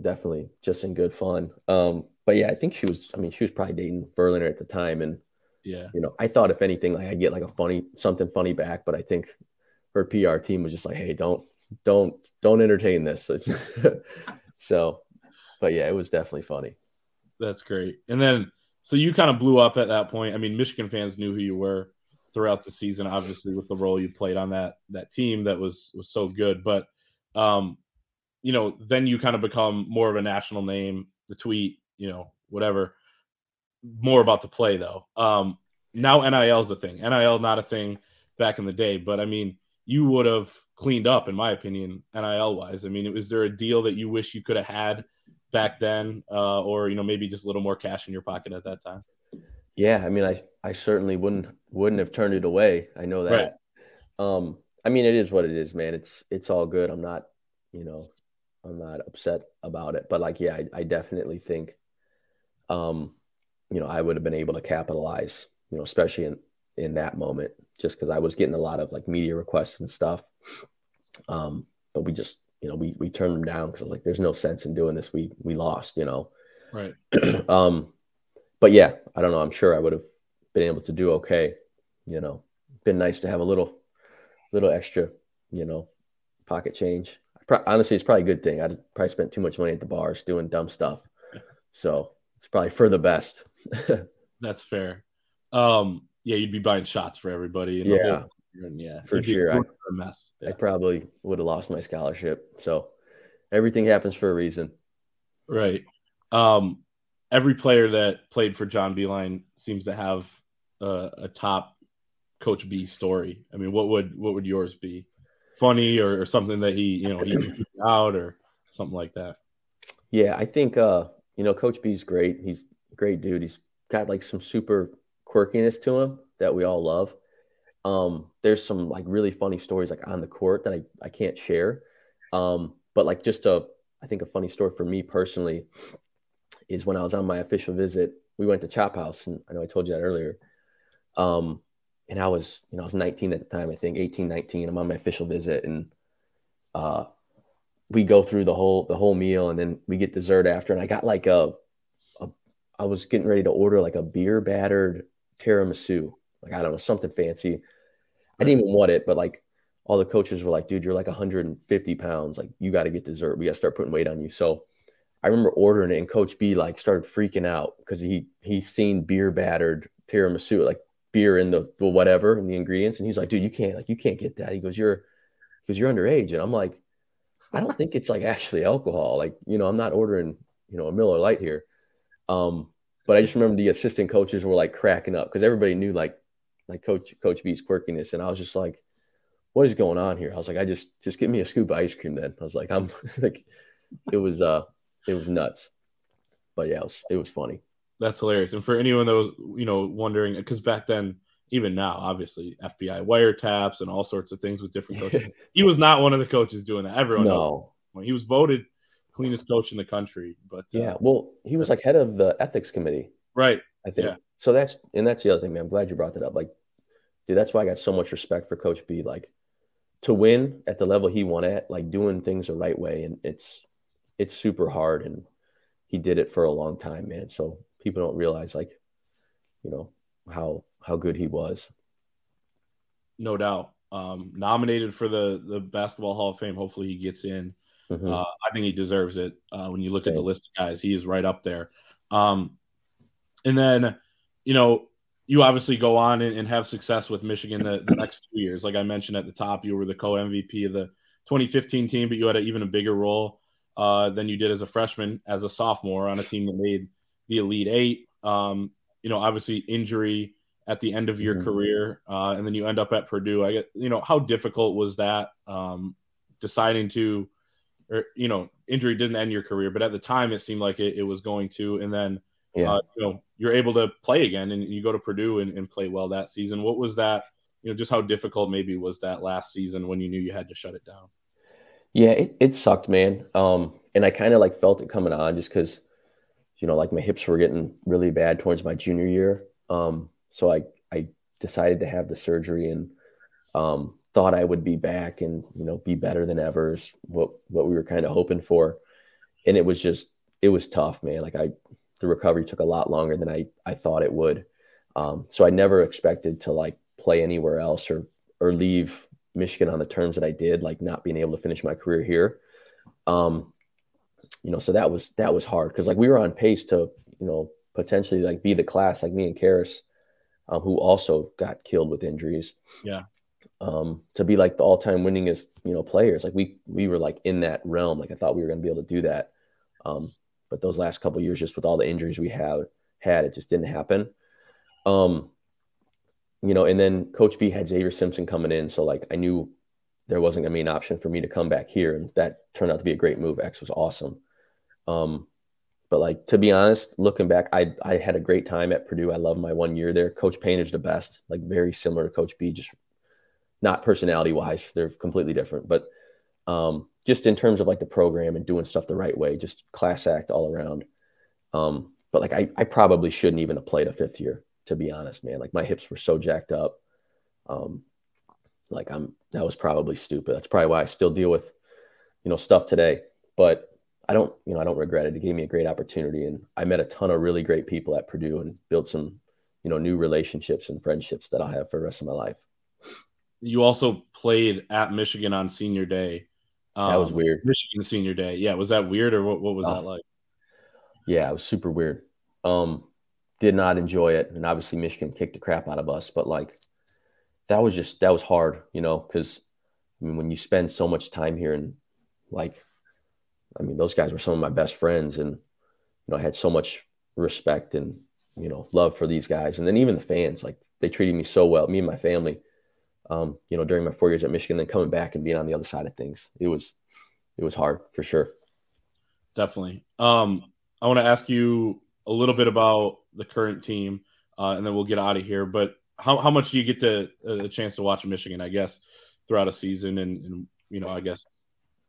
definitely just in good fun. I think she was probably dating Verlander at the time. And I thought if anything, I'd get something funny back, but I think her PR team was just like, hey, don't entertain this. It was definitely funny. That's great. And then, so you kind of blew up at that point. Michigan fans knew who you were throughout the season, obviously with the role you played on that team that was so good. But, then you kind of become more of a national name, the tweet, whatever, more about the play though. Now NIL is the thing. NIL, not a thing back in the day, but you would have cleaned up, in my opinion, NIL wise. Was there a deal that you wish you could have had back then, or, you know, maybe just a little more cash in your pocket at that time? Yeah, I mean, I certainly wouldn't have turned it away. I know that. Right. I mean, it is what it is, man. It's all good. I'm not upset about it. But like, yeah, I definitely think, you know, I would have been able to capitalize, you know, especially in that moment, just because I was getting a lot of like media requests and stuff. But we just, you know, we turned them down because I was like, there's no sense in doing this. We lost, you know. Right. But yeah, I don't know. I'm sure I would have been able to do okay. You know, been nice to have a little extra, you know, pocket change. Honestly, it's probably a good thing. I probably spent too much money at the bars doing dumb stuff. So it's probably for the best. That's fair. Yeah, you'd be buying shots for everybody. And yeah, for sure. A mess. Yeah. I probably would have lost my scholarship. So everything happens for a reason. Right. Every player that played for John Beilein seems to have a top Coach B story. I mean, what would yours be? Funny or something that he out or something like that? Yeah, I think, you know, Coach B's great. He's a great dude. He's got like some super quirkiness to him that we all love. There's some like really funny stories like on the court that I can't share. But like just I think a funny story for me personally is when I was on my official visit, we went to Chop House, and I know I told you that earlier. And I was 19 at the time, I think 18, 19. I'm on my official visit, and we go through the whole meal, and then we get dessert after. And I got like I was getting ready to order like a beer battered tiramisu, like I don't know, something fancy. I didn't even want it, but like all the coaches were like, "Dude, you're like 150 pounds. Like you got to get dessert. We got to start putting weight on you." So I remember ordering it, and Coach B like started freaking out because he seen beer battered tiramisu, like beer in the whatever and the ingredients, and he's like, "Dude, you can't get that." He goes, "You're underage," and I'm like, "I don't think it's like actually alcohol. Like, you know, I'm not ordering, you know, a Miller Lite here." But I just remember the assistant coaches were like cracking up because everybody knew like Coach B's quirkiness, and I was just like, "What is going on here?" I was like, "I just give me a scoop of ice cream then." I was like, "I'm like," it was nuts, but yeah, it was funny. That's hilarious. And for anyone that was, you know, wondering, because back then, even now, obviously, FBI wiretaps and all sorts of things with different coaches. He was not one of the coaches doing that. Everyone knows. He was voted cleanest coach in the country. But yeah, well, he was like head of the ethics committee. Right. I think. Yeah. So that's the other thing, man. I'm glad you brought that up. Like, dude, that's why I got so much respect for Coach B. Like, to win at the level he won at, like doing things the right way. And it's super hard. And he did it for a long time, man. So people don't realize, like, you know, how good he was. No doubt. Nominated for the Basketball Hall of Fame. Hopefully he gets in. Mm-hmm. I think he deserves it. When you look at the list of guys, he is right up there. And then, you know, you obviously go on and have success with Michigan the next few years. Like I mentioned at the top, you were the co-MVP of the 2015 team, but you had even a bigger role than you did as a freshman, as a sophomore on a team that made the Elite Eight. You know, obviously injury at the end of your career, and then you end up at Purdue. I get, you know, how difficult was that deciding to, or, you know, injury didn't end your career, but at the time it seemed like it was going to, and then, you know, you're able to play again and you go to Purdue and play well that season. What was that, you know, just how difficult maybe was that last season when you knew you had to shut it down? Yeah, it sucked, man. And I kind of like felt it coming on just because, you know, like my hips were getting really bad towards my junior year. So I decided to have the surgery and thought I would be back and, you know, be better than ever is what we were kind of hoping for. And it was tough, man. Like the recovery took a lot longer than I thought it would. So I never expected to like play anywhere else or leave Michigan on the terms that I did, like not being able to finish my career here. You know, so that was hard because like we were on pace to, you know, potentially like be the class, like me and Karis, who also got killed with injuries. Yeah. To be like the all-time winningest, you know, players. Like we were like in that realm. Like I thought we were going to be able to do that. But those last couple of years, just with all the injuries we had, it just didn't happen. You know, and then Coach B had Xavier Simpson coming in. So like I knew there wasn't going to be an option for me to come back here. And that turned out to be a great move. X was awesome. But, like, to be honest, looking back, I had a great time at Purdue. I love my 1 year there. Coach Payne is the best, like very similar to Coach B, just not personality-wise. They're completely different. But just in terms of, like, the program and doing stuff the right way, just class act all around. But, like, I probably shouldn't even have played a fifth year, to be honest, man. Like, my hips were so jacked up. That was probably stupid. That's probably why I still deal with, you know, stuff today. But I don't regret it. It gave me a great opportunity, and I met a ton of really great people at Purdue and built some, you know, new relationships and friendships that I'll have for the rest of my life. You also played at Michigan on senior day. That was weird. Michigan senior day. Yeah. Was that weird, or what was that like? Yeah, it was super weird. Did not enjoy it. And obviously Michigan kicked the crap out of us, but like that was hard, you know, because I mean, when you spend so much time here and like, I mean, those guys were some of my best friends, and, you know, I had so much respect and, you know, love for these guys. And then even the fans, like, they treated me so well, me and my family, you know, during my 4 years at Michigan, then coming back and being on the other side of things. It was hard for sure. Definitely. I want to ask you a little bit about the current team, and then we'll get out of here. But how much do you get a chance to watch Michigan, I guess, throughout a season? And you know, I guess,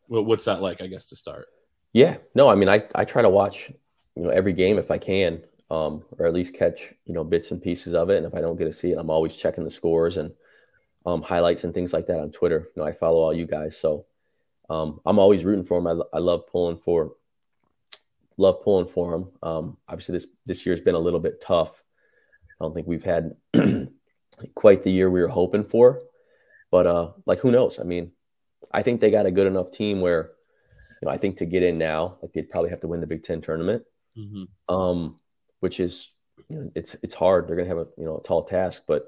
what's that like, I guess, to start? Yeah, no, I mean, I try to watch, you know, every game if I can, or at least catch, you know, bits and pieces of it. And if I don't get to see it, I'm always checking the scores and highlights and things like that on Twitter. You know, I follow all you guys, so I'm always rooting for them. I love pulling for them. Obviously, this year's been a little bit tough. I don't think we've had quite the year we were hoping for, but like, who knows? I mean, I think they got a good enough team where, you know, I think to get in now, like, they'd probably have to win the Big Ten tournament, mm-hmm. Which is, you know, it's hard. They're going to have a tall task, but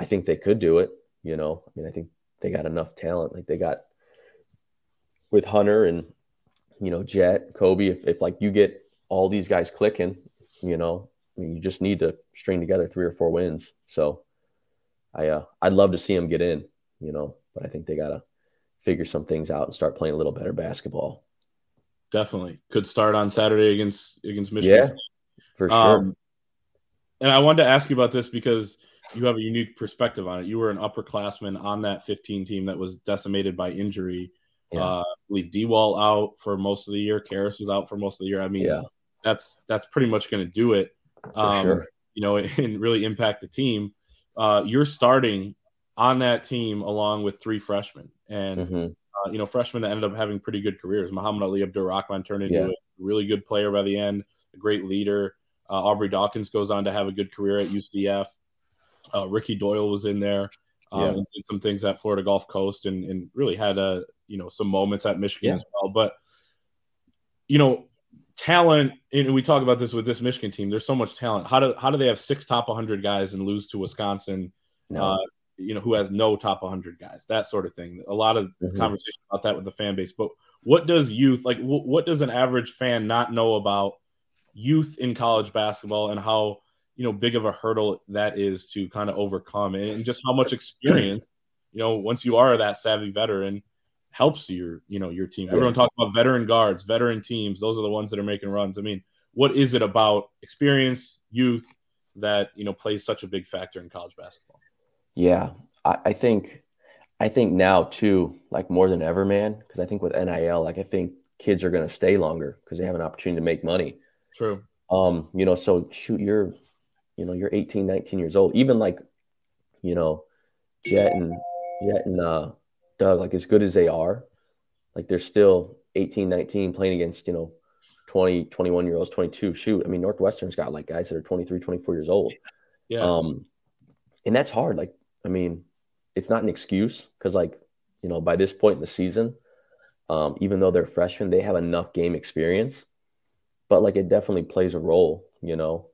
I think they could do it. You know, I mean, I think they got enough talent. Like, they got with Hunter and, you know, Jett, Kobe, if like you get all these guys clicking, you know, I mean, you just need to string together 3 or 4 wins. So I'd love to see them get in, you know, but I think they got to figure some things out and start playing a little better basketball. Definitely. Could start on Saturday against Michigan State. For sure. And I wanted to ask you about this because you have a unique perspective on it. You were an upperclassman on that 15 team that was decimated by injury. Yeah. Leave D-Wall out for most of the year. Karis was out for most of the year. I mean, that's pretty much going to do it, sure. You know, and really impact the team. You're starting on that team along with 3 freshmen. And, mm-hmm. You know, freshmen that ended up having pretty good careers. Muhammad-Ali Abdur-Rahkman turned into a really good player by the end, a great leader. Aubrey Dawkins goes on to have a good career at UCF. Ricky Doyle was in there. And did some things at Florida Gulf Coast and really had, some moments at Michigan as well. But, you know, talent, and we talk about this with this Michigan team, there's so much talent. How do they have 6 top 100 guys and lose to Wisconsin, you know, who has no top 100 guys, that sort of thing. A lot of conversation about that with the fan base. But what does youth, like, what does an average fan not know about youth in college basketball and how, you know, big of a hurdle that is to kind of overcome, and just how much experience, you know, once you are that savvy veteran, helps your team. Everyone talks about veteran guards, veteran teams. Those are the ones that are making runs. I mean, what is it about experience, youth, that, you know, plays such a big factor in college basketball? Yeah, I think now too, like, more than ever, man, because I think with NIL, like, I think kids are going to stay longer because they have an opportunity to make money. True. You know, so shoot, you're 18, 19 years old. Even like, you know, Jett and Doug, like, as good as they are, like, they're still 18, 19 playing against, you know, 20, 21 year olds, 22. Shoot, I mean, Northwestern's got like guys that are 23, 24 years old. Yeah. And that's hard. Like, I mean, it's not an excuse because, like, you know, by this point in the season, even though they're freshmen, they have enough game experience. But, like, it definitely plays a role, you know.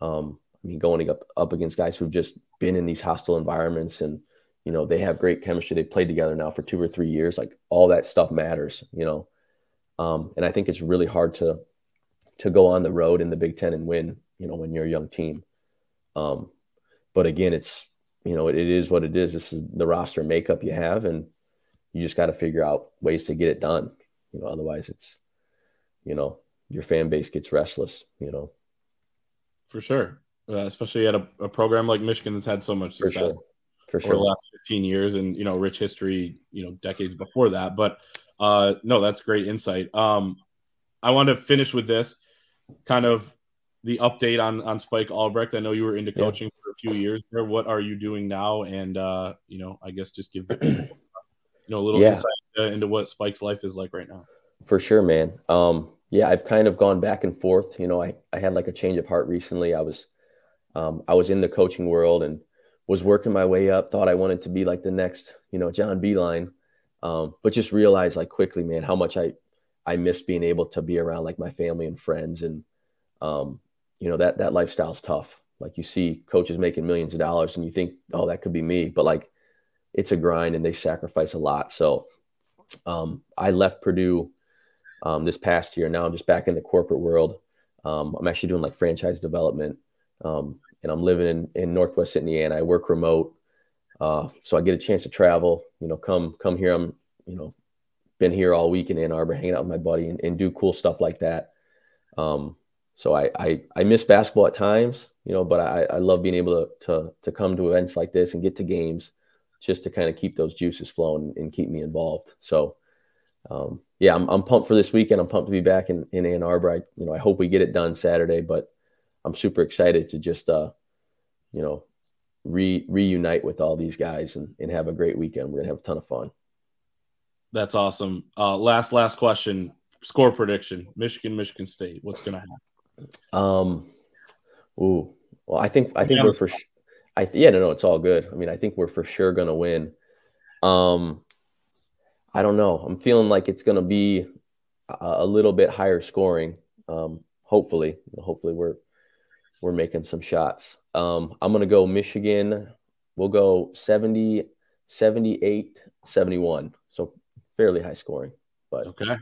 I mean, going up against guys who've just been in these hostile environments and, you know, they have great chemistry. They've played together now for 2 or 3 years. Like, all that stuff matters, you know. And I think it's really hard to go on the road in the Big Ten and win, you know, when you're a young team. But again, it's, you know, it is what it is. This is the roster makeup you have, and you just got to figure out ways to get it done. You know, otherwise it's, you know, your fan base gets restless, you know. For sure. Especially at a program like Michigan that's had so much success for the last 15 years and, you know, rich history, you know, decades before that. But no, that's great insight. I want to finish with this kind of the update on Spike Albrecht. I know you were into coaching for a few years there. What are you doing now? And, you know, I guess just give the people, you know, a little insight into what Spike's life is like right now. For sure, man. Yeah, I've kind of gone back and forth. You know, I had like a change of heart recently. I was in the coaching world and was working my way up, thought I wanted to be like the next, you know, John Beilein, but just realized like quickly, man, how much I miss being able to be around like my family and friends. And, you know, that lifestyle's tough. Like you see coaches making millions of dollars and you think, oh, that could be me, but like it's a grind and they sacrifice a lot. So I left Purdue this past year. Now I'm just back in the corporate world. I'm actually doing like franchise development. And I'm living in Northwest Indiana. I work remote. So I get a chance to travel, you know, come here. I'm, you know, been here all week in Ann Arbor, hanging out with my buddy and do cool stuff like that. So I miss basketball at times, you know, but I love being able to come to events like this and get to games just to kind of keep those juices flowing and keep me involved. So, yeah, I'm pumped for this weekend. I'm pumped to be back in Ann Arbor. You know, I hope we get it done Saturday, but I'm super excited to just, you know, reunite with all these guys and have a great weekend. We're going to have a ton of fun. That's awesome. Last question, score prediction, Michigan State. What's going to happen? Well, I think we're for sure. No, it's all good. I mean, I think we're for sure going to win. I don't know. I'm feeling like it's going to be a little bit higher scoring. Hopefully we're making some shots. I'm going to go Michigan. We'll go 70, 78, 71. So fairly high scoring. But okay.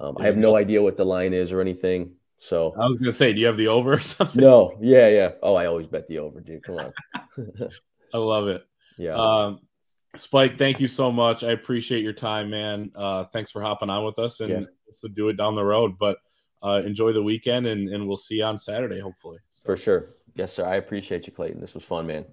I have no idea what the line is or anything. So I was going to say, do you have the over or something? No. Yeah. Oh, I always bet the over, dude. Come on. I love it. Yeah. Spike, thank you so much. I appreciate your time, man. Thanks for hopping on with us and to do it down the road. But enjoy the weekend, and we'll see you on Saturday, hopefully. So. For sure. Yes, sir. I appreciate you, Clayton. This was fun, man.